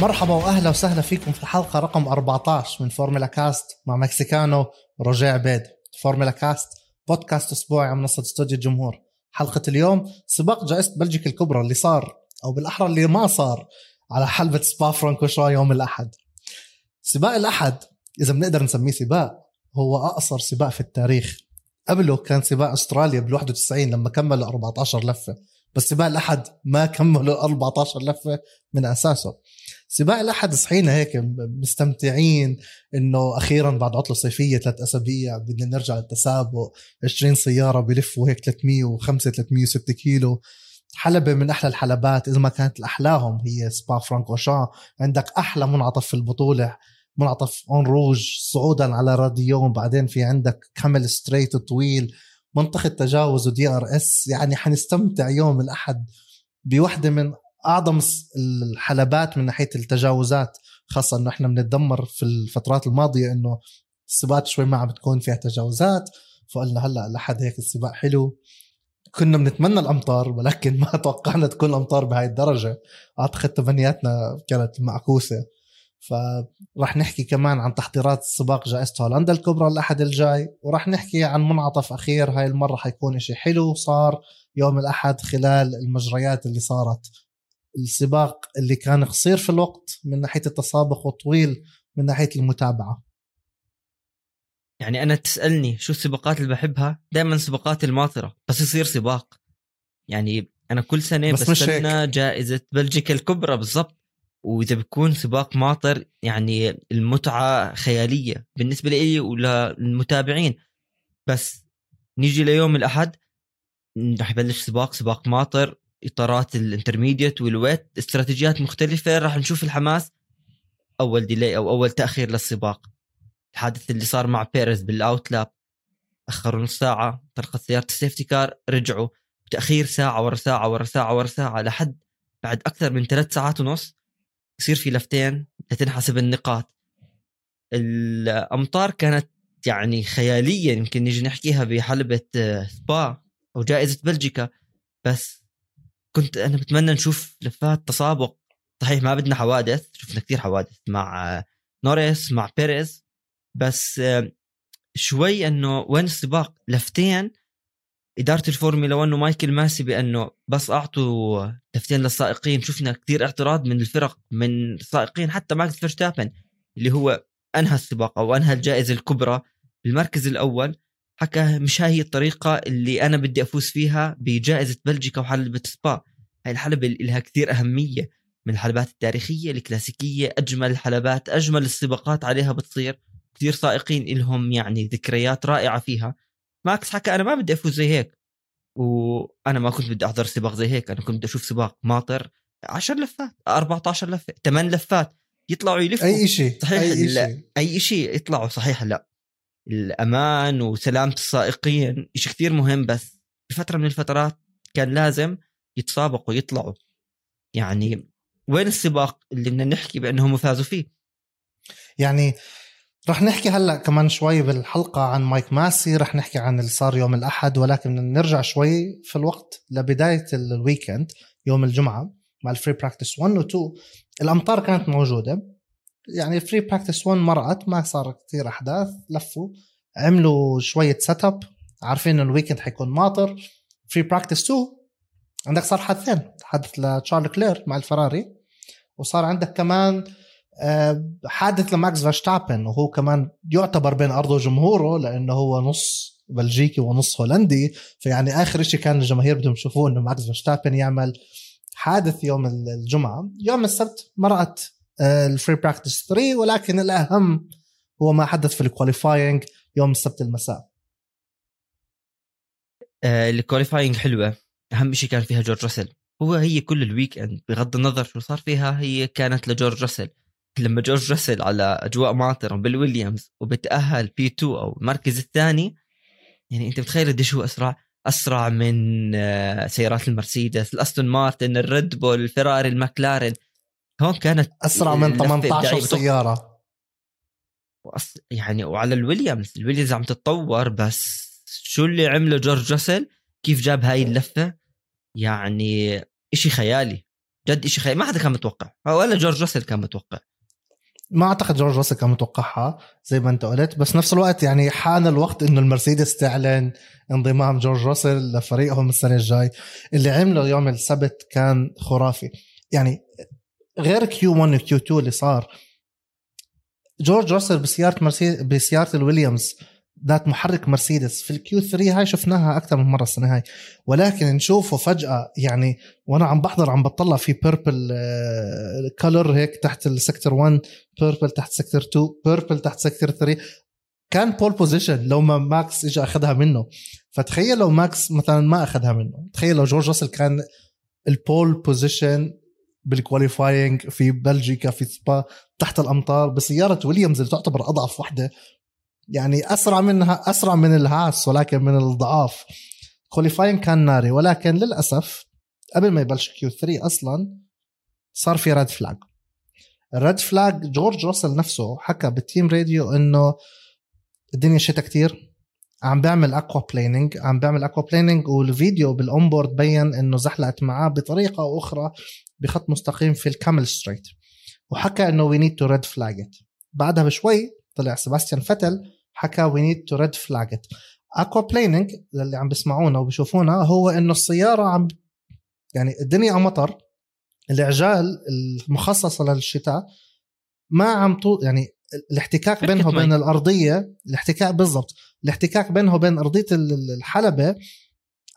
مرحبا واهلا وسهلا فيكم في الحلقه رقم 14 من فورمولا كاست مع مكسيكانو رجاء عبيد. فورمولا كاست بودكاست اسبوعي عن منصه استوديو الجمهور. حلقه اليوم سباق جائزه بلجيكا الكبرى اللي صار، او بالاحرى اللي ما صار، على حلبة سبا فرانكوشا يوم الاحد. سباق الاحد، اذا بنقدر نسميه سباق، هو اقصر سباق في التاريخ. قبله كان سباق استراليا بال91 لما كملوا 14 لفه، بس سباق الأحد ما كملوا 14 لفة من أساسه. سباق الأحد صحينا هيك مستمتعين إنه أخيرا بعد عطلة صيفية 3 أسابيع بدنا نرجع للتسابق. 20 سيارة بلفوا هيك 305-306 كيلو. حلبة من أحلى الحلبات، إذا ما كانت الأحلاهم، هي سبا فرانكوشان. عندك أحلى منعطف في البطولة، منعطف أون روج صعودا على راديوم، بعدين في عندك كامل ستريت طويل، منطقة تجاوز DRS. يعني حنستمتع يوم الأحد بوحدة من أعظم الحلبات من ناحية التجاوزات، خاصة أنه إحنا بنتدمر في الفترات الماضية أنه السباقات شوي ما عم بتكون فيها تجاوزات، فقلنا هلأ الأحد هيك السباق حلو. كنا بنتمنى الأمطار، ولكن ما توقعنا تكون الأمطار بهاي الدرجة. أعتقد تمنياتنا كانت معكوسة. فرح نحكي كمان عن تحضيرات سباق جائزة هولندا الكبرى الأحد الجاي، ورح نحكي عن منعطف أخير. هاي المرة حيكون إشي حلو صار يوم الأحد خلال المجريات اللي صارت. السباق اللي كان قصير في الوقت من ناحية التسابق وطويل من ناحية المتابعة. يعني أنا تسألني شو السباقات اللي بحبها؟ دائما سباقات الماطرة، بس يصير سباق. يعني أنا كل سنة بستنى جائزة بلجيكا الكبرى بالضبط، وإذا بيكون سباق ماطر يعني المتعة خيالية بالنسبة لي وللمتابعين. بس نيجي ليوم الأحد رح يبلش سباق ماطر، إطارات الانترميديت والويت، استراتيجيات مختلفة. رح نشوف الحماس. أول ديلي أو أول تأخير للسباق، الحادث اللي صار مع بيريز بالأوتلاب، أخروا نص ساعة، طرقت سيارة السيفتي كار، رجعوا بتأخير ساعة ورا ساعة ورا ساعة ورا ساعة، لحد بعد أكثر من 3 ساعات ونص يصير في لفتين لتنحسب النقاط. الأمطار كانت يعني خيالية، يمكن نيجي نحكيها بحلبة سبا أو جائزة بلجيكا. بس كنت أنا بتمنى نشوف لفات تسابق. صحيح ما بدنا حوادث، شفنا كتير حوادث مع نوريس، مع بيريز، بس شوي أنه وين السباق؟ لفتين. إدارة الفورمولا 1 ومايكل ماسي بأنه بس أعطوا لفتين للسائقين. شفنا كتير اعتراض من الفرق، من السائقين، حتى ماكس فيرستابن اللي هو أنهى السباق أو أنهى الجائزة الكبرى بالمركز الأول، حكى مش هاي الطريقة اللي أنا بدي أفوز فيها بجائزة بلجيكا وحلبة سبا. هاي الحلبة اللي لها كتير أهمية، من الحلبات التاريخية الكلاسيكية، أجمل الحلبات، أجمل السباقات عليها بتصير، كتير سائقين إلهم يعني ذكريات رائعة فيها. ماكس حكى أنا ما بدي أفوز زي هيك، وأنا ما كنت بدي أحضر سباق زي هيك. أنا كنت بدي أشوف سباق ماطر، 10 لفات، 14 لفة، 8 لفات، يطلعوا يلفوا أي شيء. صحيح أي شيء يطلعوا. صحيح لا، الأمان وسلامة السائقين إشي كتير مهم، بس بفترة من الفترات كان لازم يتسابقوا ويطلعوا. يعني وين السباق اللي بدنا نحكي بأنهم فازوا فيه؟ يعني رح نحكي هلأ كمان شوي بالحلقة عن مايك ماسي، رح نحكي عن اللي صار يوم الأحد، ولكن نرجع شوي في الوقت لبداية الويكند يوم الجمعة مع الفري براكتس 1 و 2. الأمطار كانت موجودة، يعني الفري براكتس 1 مرقت، ما صار كتير أحداث، لفوا عملوا شوية سيت أب، عارفين إن الويكند حيكون ماطر. فري براكتس 2 عندك صار حادثين، حدث لتشارل كلير مع الفراري، وصار عندك كمان حادث لماكس فيرستابن، وهو كمان يعتبر بين أرضه وجمهوره لأنه هو نص بلجيكي ونص هولندي. فيعني آخر شيء كان الجماهير بدهم يشوفوه إنه ماكس فيرستابن يعمل حادث يوم الجمعة. يوم السبت مرقت الفري براكتس 3، ولكن الأهم هو ما حدث في الكواليفاينج يوم السبت المساء. الكواليفاينج حلوة، أهم شيء كان فيها جورج راسل. هي كل الويكند بغض النظر شو صار فيها هي كانت لجورج راسل. لما جورج راسل على أجواء ماطرة بالويليامز وبتأهل P2 أو المركز الثاني، يعني أنت بتخيل قديش هو أسرع من سيارات المرسيدس، الأستون مارتن، الريد بول، الفراري، المكلارين. هون كانت أسرع من 18 سيارة، يعني وعلى الويليامز عم تتطور. بس شو اللي عمله جورج راسل؟ كيف جاب هاي اللفة؟ يعني إشي خيالي. جد إشي خير ما حدا كان متوقع، ولا جورج راسل كان متوقع. ما أعتقد جورج راسل كان متوقعها زي ما أنت قلت، بس نفس الوقت يعني حان الوقت إنه المرسيدس تعلن انضمام جورج راسل لفريقهم السنة الجاي. اللي عمله يوم السبت كان خرافي، يعني غير Q1 Q2 اللي صار جورج راسل بسيارة الويليامز ذات محرك مرسيدس في Q3 هاي شفناها أكثر من مرة السنة هاي، ولكن نشوفه فجأة يعني وأنا عم بحضر عم بطلع في purple color هيك تحت sector 1 purple تحت sector 2 purple تحت sector 3. كان pole position لو ما ماكس إجا أخذها منه، فتخيل لو ماكس مثلا ما أخذها منه، تخيل لو جورج راسل كان البول position بالكواليفاينج في بلجيكا في سبا تحت الأمطار بسيارة ويليامز اللي تعتبر أضعف واحدة، يعني أسرع منها، أسرع من الهاس ولكن من الضعاف. كواليفاين كان ناري، ولكن للأسف قبل ما يبلش Q3 أصلا صار في ريد فلاج. الريد فلاج جورج راسل نفسه حكى بالتيم راديو إنه الدنيا شتا كتير، عم بعمل أقوى بلينينج، والفيديو بالأونبورد بيّن إنه زحلقت معاه بطريقة أو أخرى بخط مستقيم في الكامل ستريت، وحكى إنه we need to red flag it. بعدها بشوي طلع سباستيان فتل حكى we need to red flag it. أكوا بلينينج اللي عم بسمعونا وبشوفونا هو إنه السيارة عم يعني الدنيا عم مطر، العجال المخصصة للشتاء ما عم يعني الاحتكاك بينه وبين الأرضية، الاحتكاك بالضبط، الاحتكاك بينه وبين أرضية الحلبة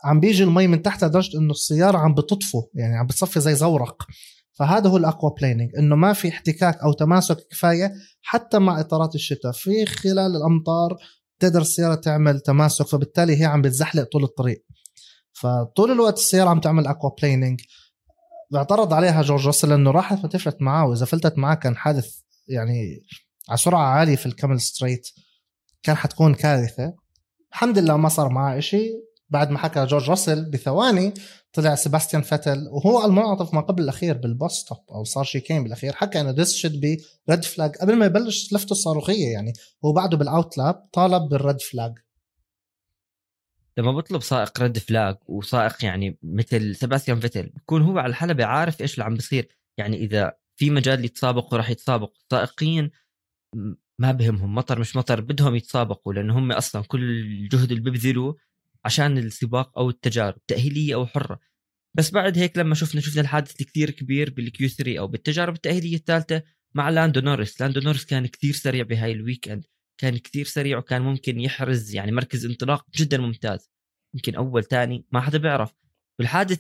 عم بيجي المي من تحت لدرجة إنه السيارة عم بتطفو، يعني عم بتصفي زي زورق. فهذا هو الأكوا بلينينج، إنه ما في احتكاك أو تماسك كفاية حتى مع إطارات الشتاء، في خلال الأمطار تقدر السيارة تعمل تماسك، فبالتالي هي عم بتزحلق طول الطريق. فطول الوقت السيارة عم تعمل أكوا بلينينج. اعترض عليها جورج راسل إنه راحت فتفلت معاه، وإذا فلتت معاه كان حادث يعني على سرعة عالية في الكامل ستريت، كان حتكون كارثة. الحمد لله ما صار معاه إشي. بعد ما حكى جورج راسل بثواني طلع سباستيان فتل، وهو على المنعطف ما قبل الأخير بالبوست ستوب أو صار شيكين بالأخير، حكى أنه this should be red flag قبل ما يبلش لفته الصاروخية. يعني هو بعده بالأوت لاب طالب بالريد فلاج. لما بطلب سائق ريد فلاج وسائق يعني مثل سباستيان فتل بكون هو على الحلبة عارف إيش اللي عم بصير، يعني إذا في مجال يتسابق وراح يتسابق. سائقين ما بهمهم مطر مش مطر، بدهم يتسابقوا لأنه هم أصلا كل الجهد اللي ببذلوه عشان السباق أو التجارب تأهيلية أو حرة. بس بعد هيك لما شفنا الحادث كتير كبير بالكيو 3 أو بالتجارب التأهيلية الثالثة مع لاندو نورس كان كتير سريع بهاي الويكند، كان كتير سريع وكان ممكن يحرز يعني مركز انطلاق جدا ممتاز، ممكن أول تاني ما حدا بيعرف. والحادث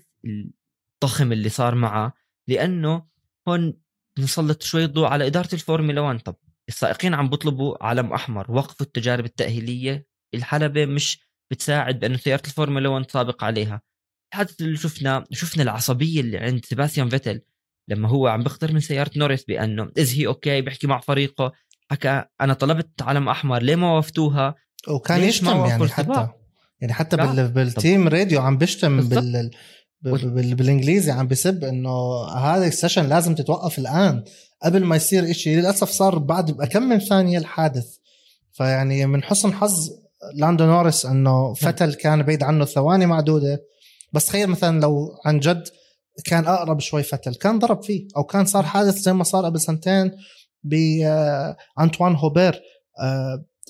الضخم اللي صار معه لأنه هون نسلط شوي ضوء على إدارة الفورمولا 1. طب السائقين عم بطلبوا علم أحمر، وقفوا التجارب التأهيلية، الحلبة مش بتساعد بأنه سيارة الفورمولا 1 تسابق عليها. الحادث اللي شفنا العصبية اللي عند سباستيان فتل لما هو عم بيخطر من سيارة نوريس بأنه إز هي أوكي، بيحكي مع فريقه حكى أنا طلبت علم أحمر ليه ما وفتوها، وكان يشتم يعني حتى بالتيم راديو عم بيشتم بالإنجليزي، عم بيسب إنه هذا السيشن لازم تتوقف الآن قبل ما يصير إشي. للأسف صار بعد بكم من ثانية الحادث. فيعني من حسن حظ لاندو نورس انه فتل كان بعيد عنه ثواني معدودة، بس خير مثلا لو عن جد كان اقرب شوي فتل كان ضرب فيه، او كان صار حادث زي ما صار قبل سنتين بأنتوان هوبير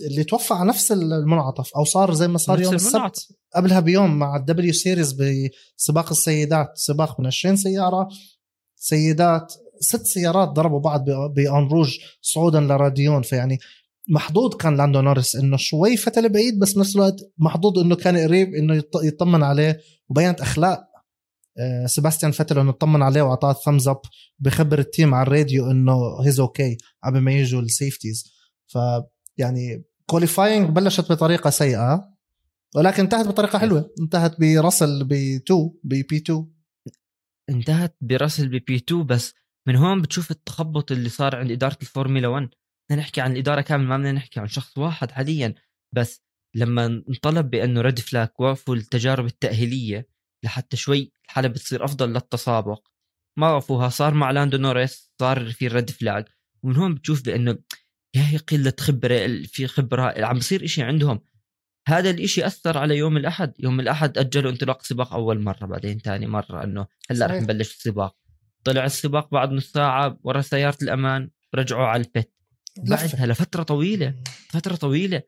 اللي توفى على نفس المنعطف، او صار زي ما صار يوم السبت قبلها بيوم مع الدبليو سيريز بسباق السيدات، سباق من 20 سيارة سيدات، 6 سيارات ضربوا بعض بأنروج صعودا لراديون. فيعني محظوظ كان لاندو نورس انه شوي فتل بعيد، بس نفس الوقت محظوظ انه كان قريب انه يطمن عليه، وبينت اخلاق سباستيان فتل انه يطمن عليه واعطاه thumbs up، بخبر التيم على الراديو انه هيز اوكي قبل ما يجوا السيفتيز. ف يعني كواليفاينج بلشت بطريقه سيئه ولكن انتهت بطريقه حلوه، انتهت براسل بي 2. بس من هون بتشوف التخبط اللي صار عند اداره الفورمولا 1. نحكي عن الإدارة كامل، ما بدنا نحكي عن شخص واحد حاليا، بس لما نطلب بأنه ريد فلاك وقفوا التجارب التأهيلية لحتى شوي الحالة بتصير أفضل للتسابق، ما وقفوها. صار مع لاندو نوريس صار في ريد فلاك، ومن هون بتشوف بأنه يا هي قلة خبرة، في خبرة عم بصير إشي عندهم. هذا الإشي أثر على يوم الأحد أجلوا انطلاق سباق أول مرة، بعدين تاني مرة أنه هلأ رح نبلش السباق. طلع السباق بعد نص ساعة ورا سيارة الأمان، رجعوا على البيت بعدها لفترة طويلة، فترة طويلة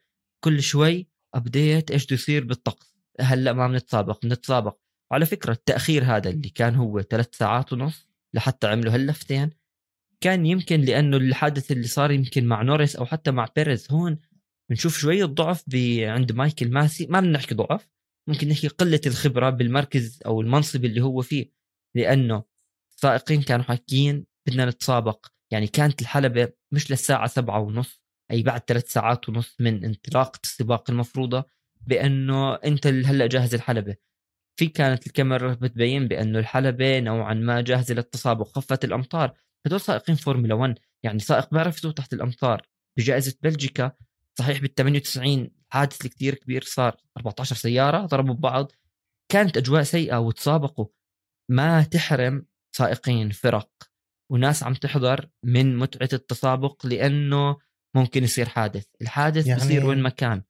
كل شوي أبديت إيش يصير بالطقس. هلأ ما بنتسابق. وعلى فكرة التأخير هذا اللي كان هو 3.5 ساعات لحتى عملوا هاللفتين، كان يمكن لأنه الحادث اللي صار يمكن مع نوريس أو حتى مع بيريز. هون بنشوف شوية ضعف عند مايكل ماسي، ما بنحكي ضعف، ممكن نحكي قلة الخبرة بالمركز أو المنصب اللي هو فيه، لأنه السائقين كانوا حاكيين بدنا نتسابق. يعني كانت الحلبة مش للساعة 7:30 أي بعد 3.5 ساعات من انطلاقة السباق المفروضة، بأنه أنت هلأ جاهز الحلبة. في كانت الكاميرا بتبين بأنه الحلبة نوعا ما جاهزة للتسابق، خفت الأمطار. هدول سائقين فورمولا 1، يعني سائق بيعرف يسوق تحت الأمطار. بجائزة بلجيكا صحيح بال98 حادث كتير كبير صار، 14 سيارة ضربوا ببعض، كانت أجواء سيئة وتسابقوا. ما تحرم سائقين فرق وناس عم تحضر من متعة التسابق، لأنه ممكن يصير حادث. الحادث يعني بصير وين ما كان،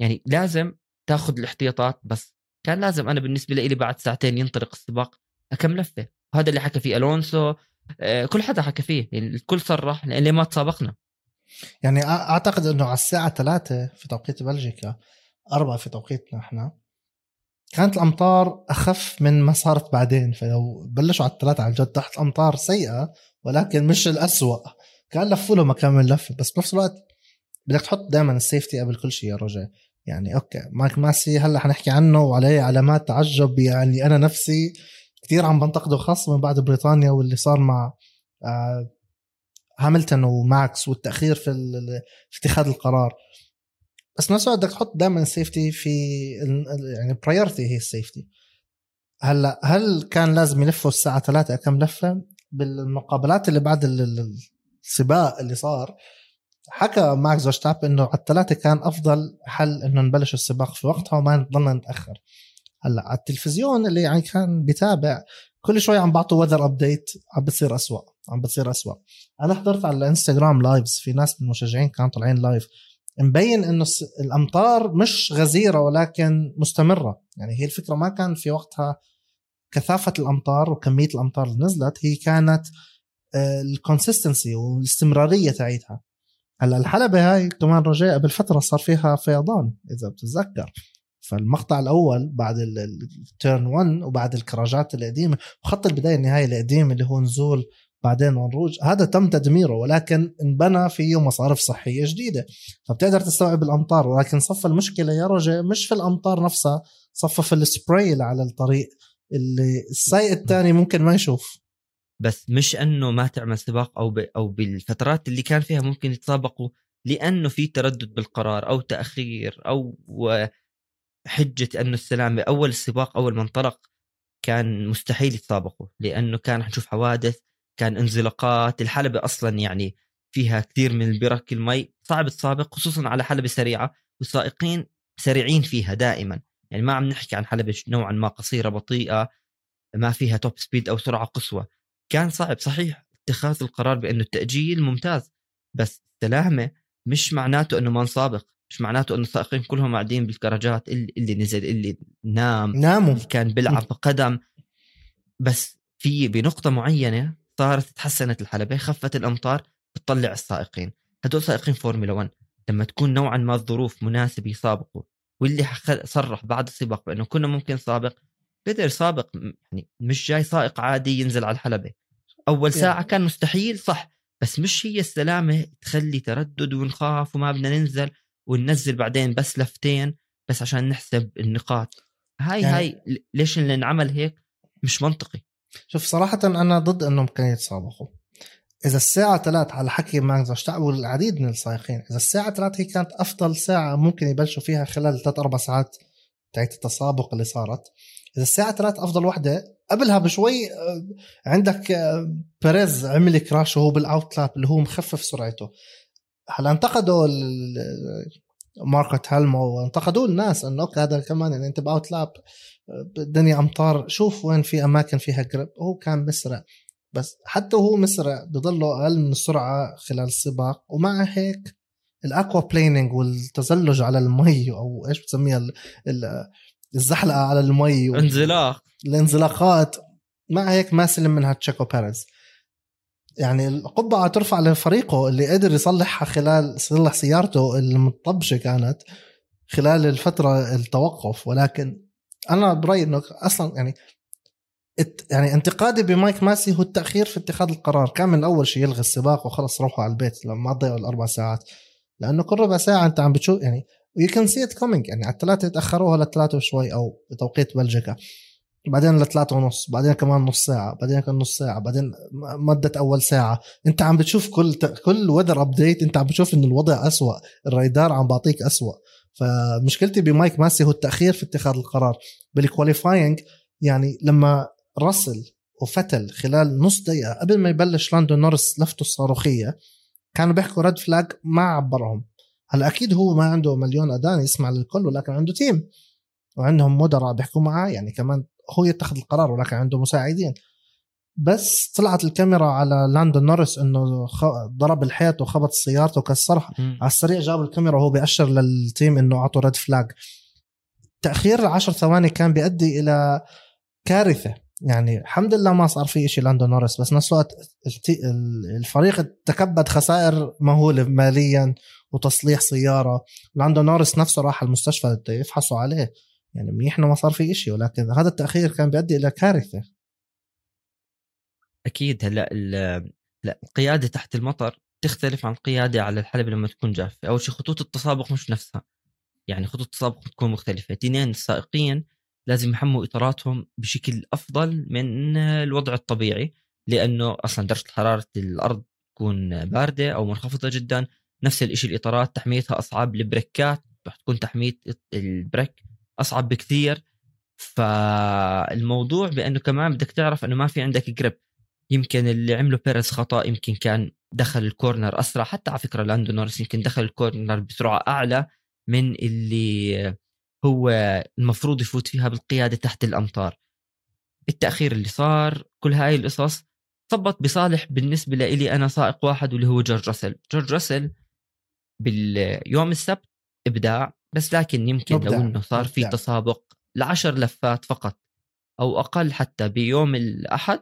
يعني لازم تاخذ الاحتياطات. بس كان لازم، أنا بالنسبة لي بعد ساعتين ينطلق السباق أكم لفة، وهذا اللي حكى فيه ألونسو، كل حدا حكى فيه، الكل صرح لأن ما تسابقنا. يعني أعتقد أنه على الساعة 3 في توقيت بلجيكا، 4 في توقيتنا إحنا، كانت الأمطار أخف من ما صارت بعدين. فلو بلشوا على 3 على الجد تحت أمطار سيئة، ولكن مش الأسوأ، كان لفوا له مكان من لفة. بس بنفس الوقت بدك تحط دائما السيفتي قبل كل شيء يا رجاء. يعني أوكي مايك ماسي هلأ حنحكي عنه وعليه علامات تعجب، يعني أنا نفسي كتير عم بنتقده خاصة من بعد بريطانيا واللي صار مع هاملتون وماكس والتأخير في اتخاذ القرار. بس نفس الوقت بدك تحط دائما السيفتي في، يعني برايورتي هي السيفتي. هلا هل كان لازم يلفوا الساعة 3 كم لفة؟ بالمقابلات اللي بعد السباق اللي صار حكى ماكس وشتاب انه على 3 كان افضل حل انه نبلش السباق في وقتها وما نضلنا نتأخر. هلا على التلفزيون اللي يعني كان بيتابع كل شوي عم بعطوا وذر ابديت، عم بتصير أسوأ، عم بتصير أسوأ. انا حضرت على الانستغرام لايفز، في ناس من المشجعين كانوا طالعين لايف، مبين انه الامطار مش غزيره ولكن مستمره. يعني هي الفكره ما كان في وقتها كثافه الامطار وكميه الامطار اللي نزلت، هي كانت الكونسيستنسي والاستمراريه تاعتها. هلا الحلبه هاي كمان رجاء بالفتره صار فيها فيضان اذا بتتذكر، فالمقطع الاول بعد التيرن 1 وبعد الكراجات القديمه وخط البدايه النهايه القديم اللي هو نزول بعدين ونروج، هذا تم تدميره ولكن انبنى فيه مصارف صحيه جديده، فبتقدر تستوعب الامطار. ولكن صف المشكله يا رجاء مش في الامطار نفسها، صف في السبراي على الطريق اللي السائق الثاني ممكن ما يشوف. بس مش انه ما تعمل سباق او بالفترات اللي كان فيها ممكن يتسابقوا لانه في تردد بالقرار او تاخير او حجه انه السلام باول السباق اول ما انطلق كان مستحيل يتسابقوا، لانه كان حنشوف حوادث، كان انزلاقات. الحلبة أصلا يعني فيها كثير من البرك، المي صعب تسابق خصوصا على حلبة سريعة، والسائقين سريعين فيها دائما. يعني ما عم نحكي عن حلبة نوعا ما قصيرة بطيئة ما فيها توب سبيد أو سرعة قصوى، كان صعب. صحيح اتخاذ القرار بأنه التأجيل ممتاز، بس السلامة مش معناته أنه ما نسابق، مش معناته أنه السائقين كلهم قاعدين بالكراجات. اللي نزل، اللي ناموا، اللي كان بلعب بقدم. بس في بنقطة معينة صارت تحسنت الحلبة، خفت الأمطار، بتطلع السائقين. هدول سائقين فورمولا 1 لما تكون نوعا ما الظروف مناسبة يسابقوا. واللي صرح بعد السباق بأنه كنا ممكن سابق، قدر سابق. يعني مش جاي سائق عادي ينزل على الحلبة أول ساعة، كان مستحيل صح. بس مش هي السلامة تخلي تردد ونخاف وما بدنا ننزل وننزل بعدين بس لفتين بس عشان نحسب النقاط. هاي ليش اللي نعمل هيك مش منطقي. شوف صراحة أنا ضد أنهم كانوا يتسابقوا. إذا الساعة 3 على حكي ماكس فيرستابن والعديد من السائقين، إذا الساعة 3 هي كانت أفضل ساعة ممكن يبلشوا فيها خلال 3-4 ساعات تاعت التسابق اللي صارت. إذا الساعة 3 أفضل واحدة، قبلها بشوي عندك بيريز عمل كراش وهو بالأوتلاب اللي هو مخفف سرعته. هل انتقدوا ماركت هالمو وانتقدوا الناس أنه هذا كمان يعني أنت بأوتلاب الدنيا أمطار، شوف وين في أماكن فيها قرب. هو كان مسرع، بس حتى هو مسرع بيضله أقل من السرعة خلال السباق. ومع هيك الأكوا بلينينج والتزلج على المي أو إيش بتسميها، الزحلقة على المي، الانزلاقات، مع هيك ما سلم منها تشيكو بيريز. يعني القبعة ترفع لفريقه اللي قدر يصلحها خلال صلح سيارته المطبشة كانت خلال الفترة التوقف. ولكن أنا برأيي إنه أصلا يعني انتقادي بمايك ماسي هو التأخير في اتخاذ القرار. كان من أول شيء يلغي السباق وخلص روحوا على البيت لما تضيعوا الأربع ساعات، لأنه كل ربع ساعة أنت عم بتشوف يعني you can see it coming. يعني على الثلاثة تأخروها للثلاثة وشوي أو بتوقيت بلجيكا، بعدين لثلاثة ونص، بعدين كمان نص ساعة، بعدين كمان نص ساعة، بعدين مدة أول ساعة. أنت عم بتشوف كل وذر أبديت أنت عم بتشوف إن الوضع أسوأ، الرادار عم بعطيك أسوأ. فمشكلتي بمايك ماسي هو التأخير في اتخاذ القرار بالكواليفاينج. يعني لما راسل وفتل خلال نص دقيقة قبل ما يبلش لاندو نورس لفته الصاروخية كانوا بيحكوا رد فلاج ما عبرهم. هلا أكيد هو ما عنده مليون أذان يسمع للكل، ولكن عنده تيم وعندهم مدراء بيحكوا معاه، يعني كمان هو يتخذ القرار ولكن عنده مساعدين. بس طلعت الكاميرا على لاندو نورس انه ضرب الحيط وخبط سيارته وكسرها، على السريع جاب الكاميرا وهو بيأشر للتيم انه اعطوا ريد فلاج. تأخير 10 ثواني كان بيؤدي الى كارثة. يعني الحمد لله ما صار في اشي لاندو نورس، بس نفس الوقت الفريق تكبد خسائر مهولة ماليا وتصليح سيارة. لاندو نورس نفسه راح المستشفى يفحصوا عليه، يعني منيح إنه ما صار في إشي، ولكن هذا التأخير كان بيؤدي إلى كارثة. أكيد. هلا القيادة تحت المطر تختلف عن القيادة على الحلبة لما تكون جافة. أول شيء خطوط التسابق مش نفسها، يعني خطوط التسابق تكون مختلفة. اثنين، السائقين لازم يحموا إطاراتهم بشكل أفضل من الوضع الطبيعي، لأنه أصلا درجة حرارة الأرض تكون باردة أو منخفضة جدا. نفس الإشي الإطارات تحميتها أصعب، البريكات رح تكون تحمية البريك أصعب بكثير. فالموضوع بأنه كمان بدك تعرف أنه ما في عندك جريب. يمكن اللي عمله بيريز خطأ، يمكن كان دخل الكورنر أسرع. حتى على فكرة لاندو نورس يمكن دخل الكورنر بسرعة أعلى من اللي هو المفروض يفوت فيها بالقيادة تحت الأمطار. التأخير اللي صار، كل هاي القصص صبت بصالح بالنسبة لي أنا سائق واحد، واللي هو جورج راسل. جورج راسل باليوم السبت إبداع، بس لكن يمكن لو أنه صار في تسابق لعشر لفات فقط أو أقل حتى بيوم الأحد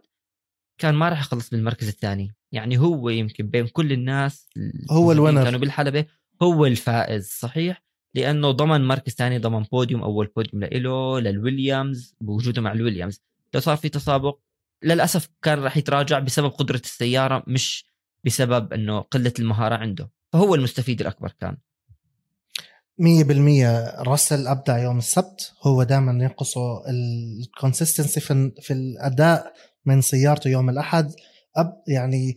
كان ما راح يخلص بالمركز الثاني. يعني هو يمكن بين كل الناس هو الوينر، كانوا بالحلبة هو الفائز صحيح، لأنه ضمن مركز ثاني، ضمن بوديوم، أول بوديوم لإله للويليامز بوجوده مع الويليامز. لو صار في تسابق للأسف كان راح يتراجع بسبب قدرة السيارة مش بسبب أنه قلة المهارة عنده، فهو المستفيد الأكبر كان 100%. راسل أبدع يوم السبت. هو دائما ينقصه الكونسيستنسي في الأداء من سيارته. يوم الأحد يعني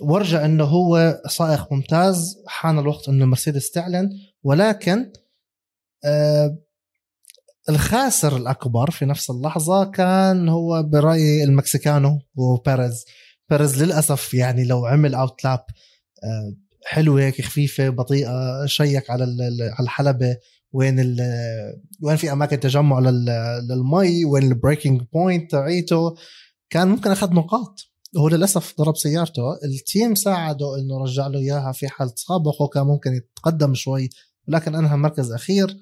ورجع أنه هو سائق ممتاز. حان الوقت أنه مرسيدس تعلن، ولكن الخاسر الأكبر في نفس اللحظة كان هو برأي المكسيكانو وبيريز. بيريز للأسف يعني لو عمل أوت لاب حلوة هيك خفيفة بطيئة، شيك على الحلبة وين في أماكن تجمع للمي، وين البريكنج بوينت تعيته، كان ممكن أخذ نقاط. هو للأسف ضرب سيارته. التيم ساعده إنه رجع له إياها في حال تسابقه، كان ممكن يتقدم شوي، لكن أنهى مركز أخير.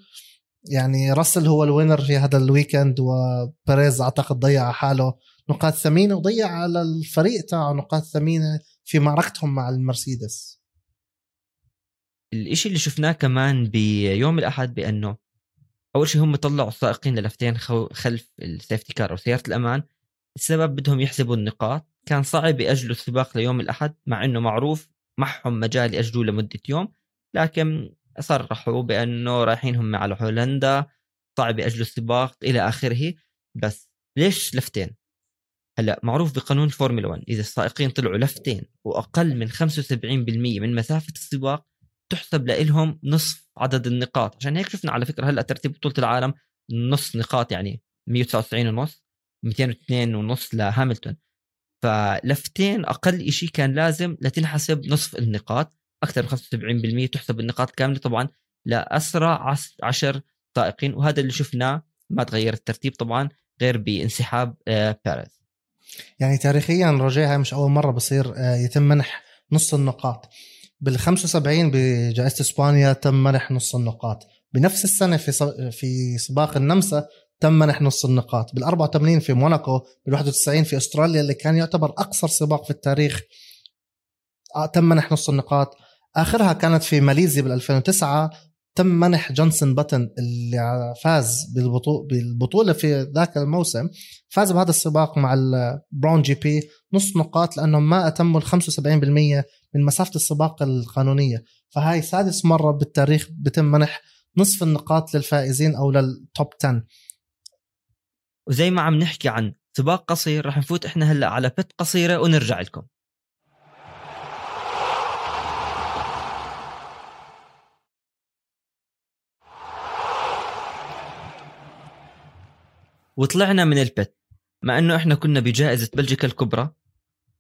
يعني راسل هو الوينر في هذا الويكند، وبيريز أعتقد ضيع حاله نقاط ثمينة، وضيع على الفريق تاعه نقاط ثمينة في معركتهم مع المرسيدس. الاشي اللي شفناه كمان بيوم الأحد بأنه أول شيء هم طلعوا السائقين للفتين خلف السيفتي كار أو سيارة الأمان. السبب بدهم يحسبوا النقاط. كان صعب يأجلوا السباق ليوم الأحد، مع أنه معروف معهم مجال يأجلوا لمدة يوم، لكن صرحوا بأنه رايحين هم على هولندا، صعب يأجلوا السباق إلى آخره. بس ليش لفتين؟ هلأ معروف بقانون الفورمولا 1 إذا السائقين طلعوا لفتين وأقل من 75% من مسافة السباق تحسب لهم نصف عدد النقاط. عشان هيك شفنا على فكرة هلأ ترتيب بطولة العالم نص نقاط، يعني 199.5 202.5 لهاملتون. فلفتين أقل إشي كان لازم لتنحسب نصف النقاط. أكثر من 75% تحسب النقاط كاملة طبعا لأسرع 10 سائقين، وهذا اللي شفناه. ما تغير الترتيب طبعا غير بانسحاب بيريز. يعني تاريخيا رجعها مش أول مرة بصير يتم منح نص النقاط. بال75 بجائزة إسبانيا تم منح نص النقاط. بنفس السنة في سباق النمسا تم منح نص النقاط، بال84 في موناكو، بال91 في أستراليا اللي كان يعتبر أقصر سباق في التاريخ تم منح نص النقاط. آخرها كانت في ماليزيا بال2009 تم منح جونسون باتن اللي فاز بالبطولة في ذاك الموسم، فاز بهذا السباق مع البراون جي بي نص نقاط لأنه ما أتموا 75% من مسافة السباق القانونية. فهاي سادس مرة بالتاريخ بتم منح نصف النقاط للفائزين أو للتوب 10. وزي ما عم نحكي عن سباق قصير رح نفوت إحنا هلأ على بت قصيرة ونرجع لكم. وطلعنا من البت، مع أنه إحنا كنا بجائزة بلجيكا الكبرى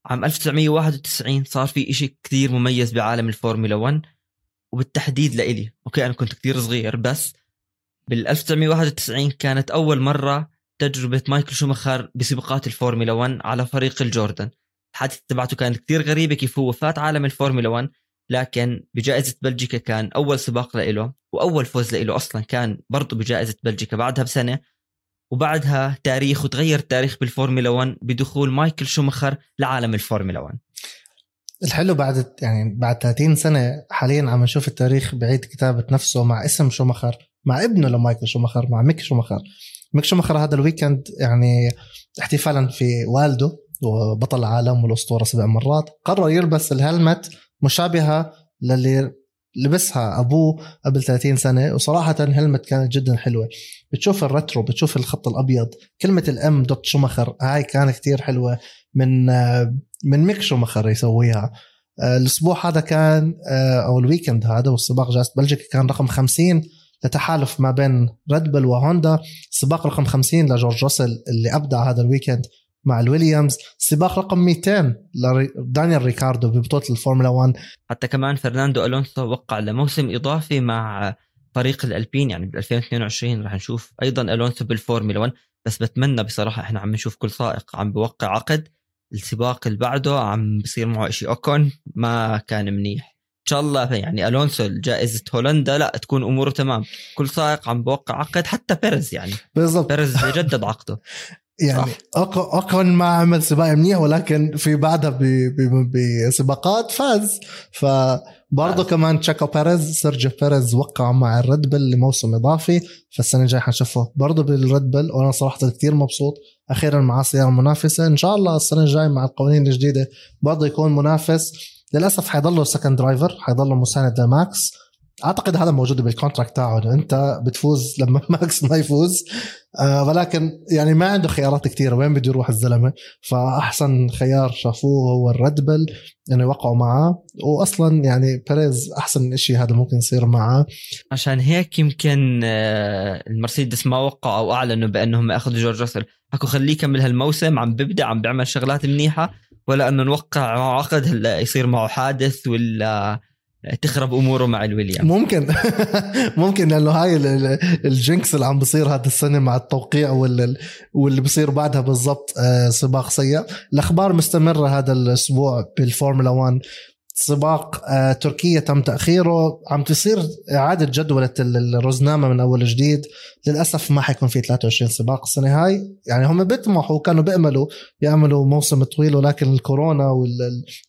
عام 1991. صار في إشي كثير مميز بعالم الفورمولا 1 وبالتحديد لإلي، أوكي أنا كنت كثير صغير، بس بال1991 كانت أول مرة تجربة مايكل شوماخر بسباقات الفورمولا 1 على فريق الجوردن. الحادثة تبعته كانت كثير غريبة، كيف هو فات عالم الفورمولا 1، لكن بجائزة بلجيكا كان أول سباق لإله، وأول فوز لإله أصلا كان برضو بجائزة بلجيكا بعدها بسنة. وبعدها تاريخ، وتغير التاريخ بالفورمولا 1 بدخول مايكل شوماخر لعالم الفورمولا 1. الحلو بعد 30 سنة حاليا عم نشوف التاريخ بعيد كتابة نفسه مع اسم شوماخر، مع ابنه لمايكل شوماخر، مع ميك شوماخر. ميك شوماخر هذا الويكند احتفالا في والده وبطل العالم والأسطورة 7 مرات، قرر يلبس الهلمت مشابهة للي لبسها أبوه قبل 30 سنة. وصراحة هلمت كانت جدا حلوة، بتشوف الرترو، بتشوف الخط الأبيض، كلمة الأم دوت شوماخر هاي كانت كتير حلوة من ميك شوماخر يسويها. الأسبوع هذا كان أو الويكند هذا والسباق جائزة بلجيكا كان رقم 50 لتحالف ما بين ريدبل وهوندا، سباق رقم 50 لجورج روسل اللي أبدع هذا الويكند مع الويليامز، سباق رقم 200 لدانيال ريكاردو ببطولة الفورمولا 1. حتى كمان فرناندو ألونسو وقع لموسم إضافي مع فريق الألبين، يعني بال2022 رح نشوف أيضا ألونسو بالفورمولا 1. بس بتمنى بصراحة، إحنا عم نشوف كل سائق عم بوقع عقد، السباق اللي بعده عم بصير معه إشي. أوكون ما كان منيح، إن شاء الله يعني ألونسو جائزة هولندا لا تكون أموره تمام. كل سائق عم بوقع عقد، حتى بيرز يعني بالضبط بيرز يجدد عقده. يعني أكون ما عمل سباق منيح، ولكن في بعدها بسباقات فاز. فبرضه كمان تشاكو بيريز، سيرجيو بيريز وقع مع الريدبل لموسم إضافي، فالسنة الجاية حنشوفه برضه بالريدبل. وأنا صراحة كتير مبسوط أخيرا مع سيارة منافسة. إن شاء الله السنة الجاية مع القوانين الجديدة برضه يكون منافس. للأسف حيضلوا سكند درايفر، حيضلوا مساند ماكس. أعتقد هذا موجود بالكونتراكت تاعه، أنت بتفوز لما ماكس ما يفوز. ولكن يعني ما عنده خيارات كتيرة، وين بده يروح الزلمة. فأحسن خيار شافوه هو الريدبل إنه يوقعوا معه. وأصلا يعني بيريز أحسن إشي هذا ممكن يصير معه، عشان هيك يمكن المرسيدس ما وقعوا أو أعلنوا بأنهم أخذوا جورج روسل، حكوا خليه كمل هالموسم، عم ببدأ عم بيعمل شغلات منيحة، ولا أنه نوقع معه عقد هلا يصير معه حادث ولا تخرب أموره مع الويليام. ممكن لأنه هاي الجنكس اللي عم بصير هذا السنة مع التوقيع واللي بصير بعدها بالضبط سباق سيء. الأخبار مستمرة هذا الأسبوع بالفورمولا 1. سباق تركيا تم تأخيره، عم تصير إعادة جدولة الرزنامة من أول جديد. للأسف ما حيكون في 23 سباق السنة هاي. يعني هم بيطمحوا، كانوا بيعملوا موسم طويل، ولكن الكورونا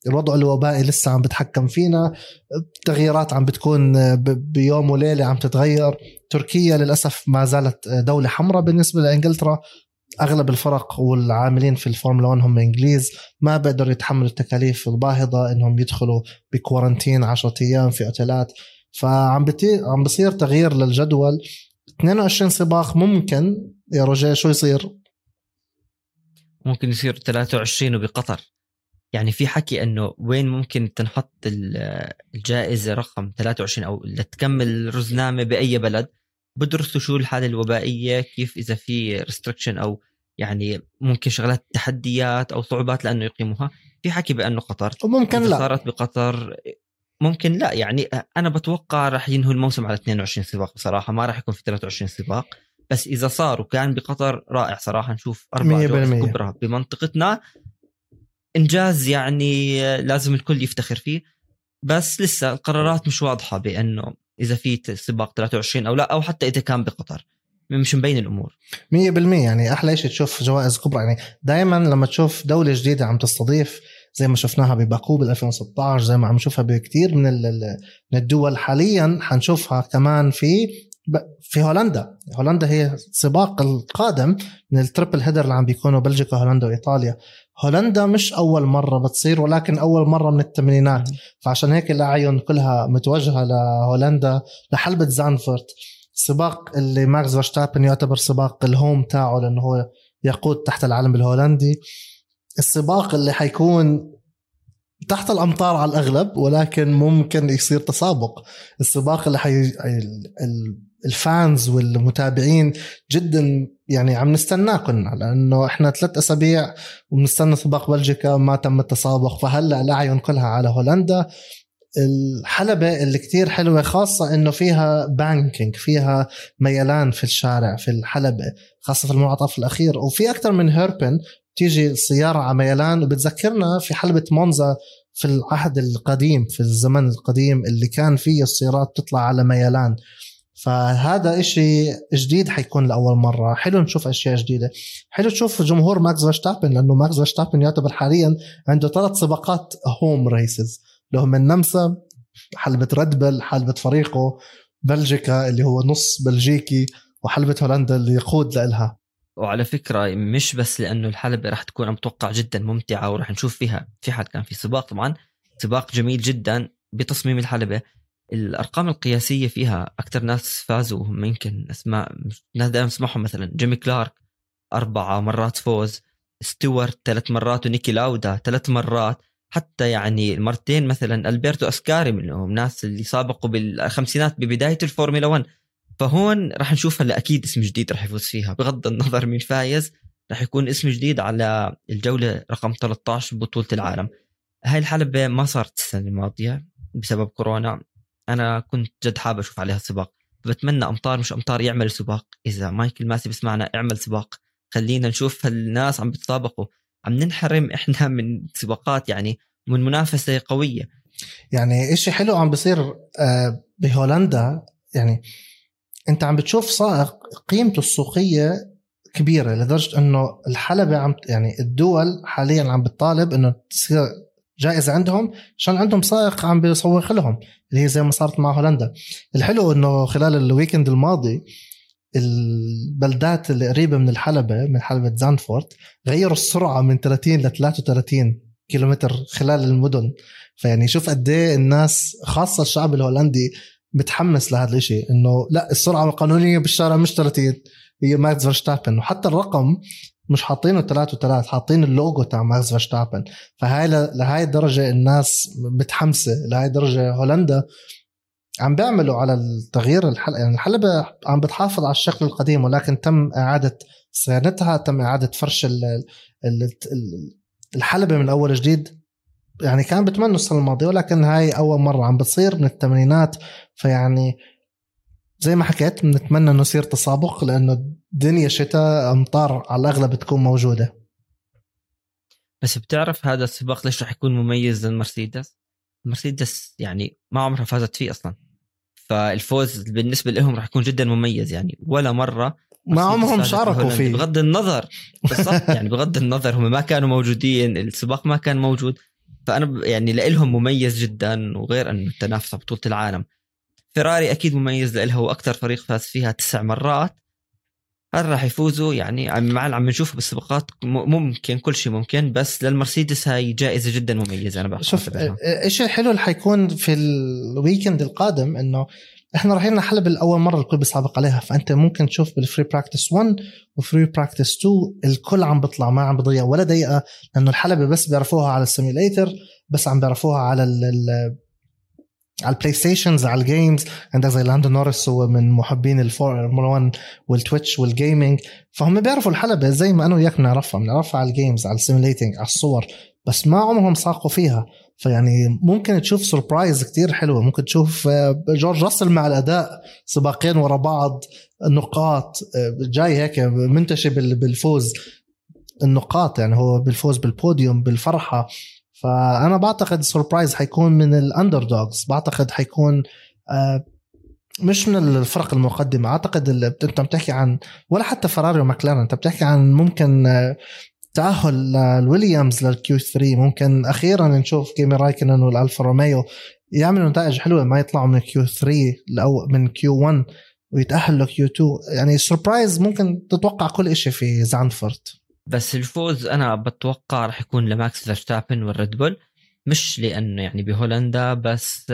والوضع الوبائي لسه عم بتحكم فينا. التغييرات عم بتكون بيوم وليلة عم تتغير. تركيا للأسف ما زالت دولة حمراء بالنسبة لإنجلترا. أغلب الفرق والعاملين في الفورمولا 1 هم إنجليز، ما بقدروا يتحملوا التكاليف الباهظة إنهم يدخلوا بكورنتين 10 أيام في أوتيلات. عم بصير تغيير للجدول. 22 سباق ممكن يا رجاء، شو يصير؟ ممكن يصير 23 وبقطر. يعني في حكي إنه وين ممكن تنحط الجائزة رقم 23 أو لتكمل رزنامة بأي بلد. بدرسوا شو الحالة الوبائية، كيف إذا في ريستريكشن أو يعني ممكن شغلات تحديات أو صعوبات لأنه يقيموها. في حكي بأنه قطر، وممكن لا، صارت بقطر ممكن لا. يعني أنا بتوقع رح ينهوا الموسم على 22 سباق بصراحة، ما رح يكون في 23 سباق. بس إذا صار وكان بقطر رائع صراحة، نشوف 4 جوائز كبرى بمنطقتنا، إنجاز يعني لازم الكل يفتخر فيه. بس لسه القرارات مش واضحة بأنه إذا في سباق 23 أو لا، أو حتى إذا كان بقطر. مش مبين الأمور 100%. يعني أحلى شيء تشوف جوائز كبرى. يعني دائما لما تشوف دولة جديدة عم تستضيف زي ما شفناها بباكو بال2016 زي ما عم نشوفها بكتير من الدول حاليا، حنشوفها كمان في هولندا. هولندا هي سباق القادم من التريبل هيدر اللي عم بيكونوا بلجيكا هولندا وإيطاليا. هولندا مش أول مرة بتصير، ولكن أول مرة من الثمانينات، فعشان هيك الأعين كلها متوجهة لهولندا لحلبة زانفورت. سباق اللي ماكس فيرستابن يعتبر سباق الهوم تاعه لأنه هو يقود تحت العلم الهولندي. السباق اللي حيكون تحت الأمطار على الأغلب، ولكن ممكن يصير تسابق. السباق اللي الفانز والمتابعين جدا يعني عم نستناكن، على أنه إحنا 3 أسابيع ومنستنى سباق بلجيكا ما تم التسابق، فهلأ الأعين كلها على هولندا. الحلبة اللي كتير حلوة، خاصة أنه فيها بانكينج، فيها ميلان في الشارع في الحلبة، خاصة في المنعطف الأخير، وفي أكتر من هيربن تيجي سيارة على ميلان، وبتذكرنا في حلبة مونزا في العهد القديم، في الزمن القديم اللي كان فيه السيارات تطلع على ميلان. فهذا إشي جديد حيكون لأول مرة. حلو نشوف أشياء جديدة، حلو تشوف جمهور ماكس فيرستابن، لأنه ماكس فيرستابن يعتبر حاليا عنده 3 سباقات هوم ريسز، لهم النمسا، حلبة ردبل، حلبة فريقه، بلجيكا اللي هو نص بلجيكي، وحلبة هولندا اللي يقود لها. وعلى فكرة مش بس لأنه الحلبة راح تكون متوقع جدا ممتعة، وراح نشوف فيها في حال كان في سباق، طبعا سباق جميل جدا بتصميم الحلبة، الأرقام القياسية فيها أكتر ناس فازوا هم يمكن أسماء ناس دائما نسمعهم، مثلا جيمي كلارك 4 مرات فوز، ستيوارت 3 مرات، ونيكي لاودا 3 مرات، حتى يعني المرتين مثلا ألبرتو أسكاري منهم، ناس اللي سابقوا بال50 ببداية الفورمولا 1. فهون راح نشوف هلا أكيد اسم جديد راح يفوز فيها، بغض النظر مين فايز راح يكون اسم جديد على الجولة رقم 13 ببطولة العالم. هاي الحلبة ما صارت السنة الماضية بسبب كورونا، أنا كنت جد حابة أشوف عليها السباق. بتمنى أمطار مش أمطار يعمل سباق، إذا مايكل ماسي بسمعنا اعمل سباق، خلينا نشوف هالناس عم بتسابقوا، عم ننحرم إحنا من سباقات يعني من منافسة قوية. يعني إشي حلو عم بصير بهولندا، يعني أنت عم بتشوف سائق قيمته السوقية كبيرة لدرجة أنه الحلبة عم يعني الدول حاليا عم بتطالب أنه تصير جائزة عندهم عشان عندهم سائق عم بيسوق لهم، اللي هي زي ما صارت مع هولندا. الحلو أنه خلال الويكند الماضي البلدات اللي قريبة من الحلبة، من حلبة زاندفورت، غيروا السرعة من 30 ل 33 كيلومتر خلال المدن. فيعني شوف قد ايه الناس خاصة الشعب الهولندي متحمس لهذا الاشي، انه لا السرعة القانونية بالشارع مش 30، هي ماكس فيرستابن، وحتى الرقم مش حاطينه 3 و3، حاطين اللوجو تاع ماكس فيرستابن. فهاي لهاي الدرجة الناس متحمسة، لهاي الدرجة هولندا عم بيعملوا على التغيير. الحلبة يعني الحلبة عم بتحافظ على الشكل القديم، ولكن تم إعادة صيانتها، تم إعادة فرش الحلبة من أول جديد. يعني كان بتمنى السنة الماضية، ولكن هاي أول مرة عم بتصير من الثمانينات. فيعني زي ما حكيت بنتمنى إنه يصير تسابق، لأنه الدنيا شتاء، أمطار على الأغلب بتكون موجودة. بس بتعرف هذا السباق ليش رح يكون مميز للمرسيدس؟ المرسيدس يعني ما عمرها فازت فيه أصلاً، فالفوز بالنسبة لهم راح يكون جدا مميز. يعني ولا مرة ما عمرهم شاركوا فيه، بغض النظر بالضبط يعني بغض النظر هم ما كانوا موجودين، السباق ما كان موجود، فأنا يعني لإلهم مميز جدا. وغير أن التنافس على بطولة العالم، فيراري أكيد مميز لإلها، وأكثر فريق فاز فيها 9 مرات، هل راح يفوزوا؟ يعني عم نشوفه بالسباقات ممكن كل شيء ممكن، بس للمرسيدس هاي جائزة جدا مميزة. أنا شوف إشي حلو اللي حيكون في الويكند القادم، إنه إحنا رايحين حلب الأول مرة الكل بيسابق عليها، فأنت ممكن تشوف بالفري براكتس 1 وفري براكتس 2 الكل عم بطلع، ما عم بضيع ولا دقيقة، لأنه الحلبة بس بيعرفوها على السيميليتر، بس عم بيعرفوها على على البلاي ستيشنز، على الجيمز. عندك زي لاندو نورس هو من محبين الفورمولا 1 والتويتش والجيمينج، فهم بيعرفوا الحلبة زي ما أنا وياك نعرفها، بنعرفها على الجيمز، على السيميليتنج، على الصور، بس ما عمرهم ساقوا فيها. فيعني ممكن تشوف سوربرايز كتير حلوة، ممكن تشوف جورج راسل مع الأداء سباقين ورا بعض، النقاط جاي هيك منتشي بالفوز، النقاط يعني هو بالفوز بالبوديوم بالفرحة. فأنا بعتقد السوربرايز حيكون من الأندردوغز، بعتقد حيكون مش من الفرق المقدمة. أعتقد أنت بتحكي عن ولا حتى فراري وماكلارن، أنت بتحكي عن ممكن تأهل الويليامز للQ3، ممكن أخيرا نشوف كيمي رايكنن والألفا روميو يعملوا نتائج حلوة ما يطلعوا من Q3 أو من Q1 ويتأهلوا Q2. يعني سوربرايز ممكن تتوقع كل إشي في زانفورت. بس الفوز أنا بتوقع رح يكون لماكس فيرستابن والردبول، مش لأنه يعني بهولندا، بس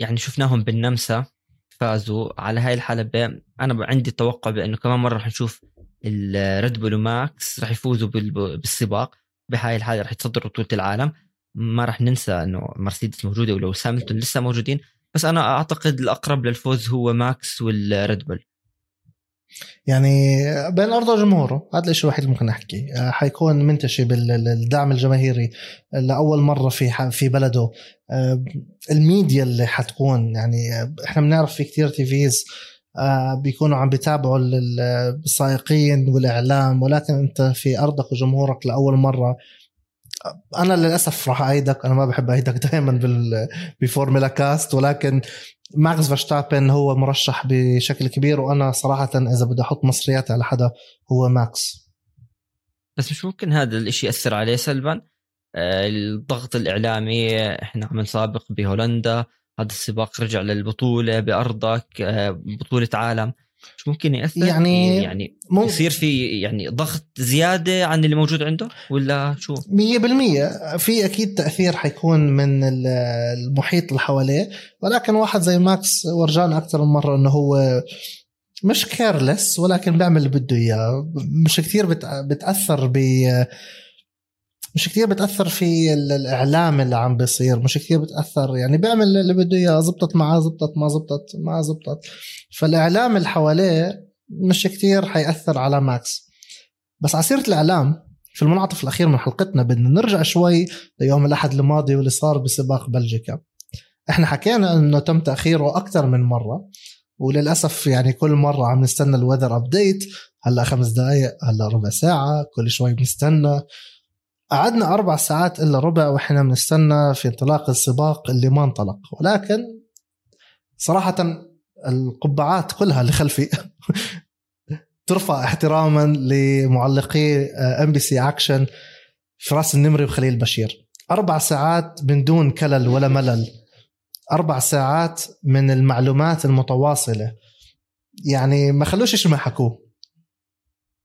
يعني شفناهم بالنمسا فازوا على هاي الحلبة. أنا عندي توقع بأنه كمان مرة رح نشوف الردبول وماكس رح يفوزوا بالسباق، بهاي الحالة رح يتصدروا بطولة العالم. ما رح ننسى أنه مرسيدس موجودة ولو سامتون لسه موجودين، بس أنا أعتقد الأقرب للفوز هو ماكس والردبول. يعني بين أرضه جمهوره هذا الشيء الوحيد ممكن نحكي. حيكون منتشي بالدعم الجماهيري لأول مرة في بلده. الميديا اللي حتكون، يعني إحنا بنعرف في كتير تيفيز بيكونوا عم بيتابعوا السائقين والإعلام، ولكن أنت في أرضك وجمهورك لأول مرة. أنا للأسف راح أعيدك، أنا ما بحب أعيدك دائما بفورمولا كاست، ولكن ماكس فيرستابن هو مرشح بشكل كبير، وأنا صراحة إذا بدي أحط مصرياتي على حدا هو ماكس. بس مش ممكن هذا الإشي يأثر عليه سلبا. الضغط الإعلامي، إحنا عمل سابق بهولندا، هذا السباق رجع للبطولة بأرضك، بطولة عالم، مش ممكن يأثر يعني يصير في يعني ضغط زيادة عن اللي موجود عنده ولا شو؟ 100% في أكيد تأثير حيكون من المحيط اللي حواليه، ولكن واحد زي ماكس ورجعنا أكثر من مرة إنه هو مش كيرلس، ولكن بيعمل اللي بده إياه. مش كتير بتأثر في الإعلام اللي عم بيصير، مش كتير بتأثر، يعني بيعمل اللي بده إياه. زبطت معاه، زبطت ما زبطت، ما زبطت. فالإعلام اللي حواليه مش كتير حيأثر على ماكس. بس عصيرة الإعلام في المنعطف الأخير من حلقتنا بدنا نرجع شوي ليوم الأحد الماضي واللي صار بسباق بلجيكا. إحنا حكينا إنه تم تأخيره أكتر من مرة، وللأسف يعني كل مرة عم نستنى الوذر أبديت، هلأ 5 دقايق، هلأ ربع ساعة، كل شوي بنستنى. قعدنا 4 ساعات إلا ربع وإحنا بنستنى في انطلاق السباق اللي ما انطلق. ولكن صراحة القبعات كلها اللي خلفي ترفع احتراما لمعلقي MBC Action فراس النمري وخليل بشير. 4 ساعات من دون كلل ولا ملل، 4 ساعات من المعلومات المتواصلة، يعني ما خلوش إيش ما حكوه.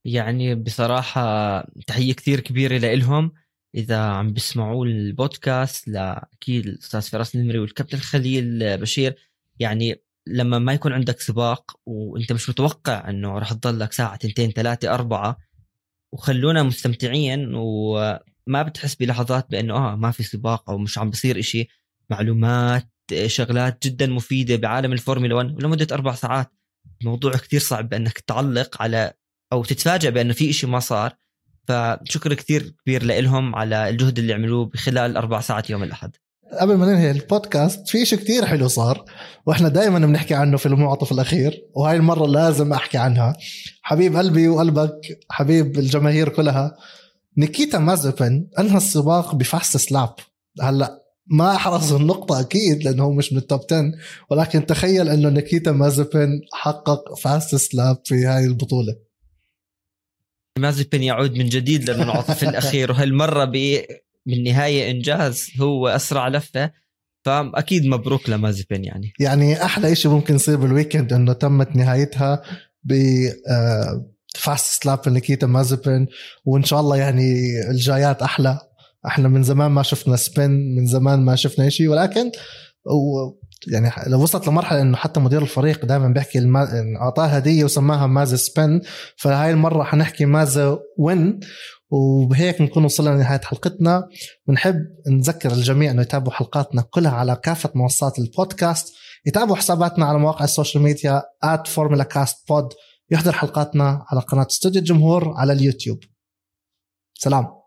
يعني بصراحة تحية كثير كبيرة لإلهم. إذا عم بسمعوا البودكاست لأكيد الأستاذ فراس النمري والكابتن خليل بشير، يعني لما ما يكون عندك سباق وإنت مش متوقع أنه رح تضلك ساعة 2 3 4، وخلونا مستمتعين وما بتحس بلحظات بأنه ما في سباق أو مش عم بصير إشي. معلومات، شغلات جدا مفيدة بعالم الفورمولا 1 ولمدة 4 ساعات. موضوع كثير صعب بأنك تعلق على أو تتفاجأ بأنه في إشي ما صار. فشكر كثير كبير لإلهم على الجهد اللي عملوه بخلال 4 ساعات يوم الأحد. قبل ما ننهي البودكاست في إشي كثير حلو صار، وإحنا دائما بنحكي عنه في المعطف الأخير، وهاي المرة لازم أحكي عنها. حبيب قلبي وقلبك، حبيب الجماهير كلها، نيكيتا مازبن أنهى السباق بفحص سلاب. هلأ ما أحرز النقطة أكيد لأنه مش من التوب 10، ولكن تخيل أنه نيكيتا مازبن حقق فحص سلاب في هاي البطولة. مازبن يعود من جديد للمنعطف الأخير، وهالمرة بالنهاية إنجاز، هو أسرع لفة. فأكيد مبروك لمازبن. يعني أحلى إشي ممكن يصير بالويكند أنه تمت نهايتها بفاست سلاب لنيكيتا مازبن، وإن شاء الله يعني الجايات أحلى. أحنا من زمان ما شفنا سبين، من زمان ما شفنا إشي، ولكن يعني لو وصلت لمرحلة إنه حتى مدير الفريق دائما بيحكي أعطاه هدية وسماها مازا سبن، فهاي المرة حنحكي مازا وين. وبهيك نكون وصلنا لنهاية حلقتنا، ونحب نذكر الجميع إنه يتابعوا حلقاتنا كلها على كافة منصات البودكاست، يتابعوا حساباتنا على مواقع السوشيال ميديا @formulacastpod، يحضر حلقاتنا على قناة استوديو الجمهور على اليوتيوب. سلام.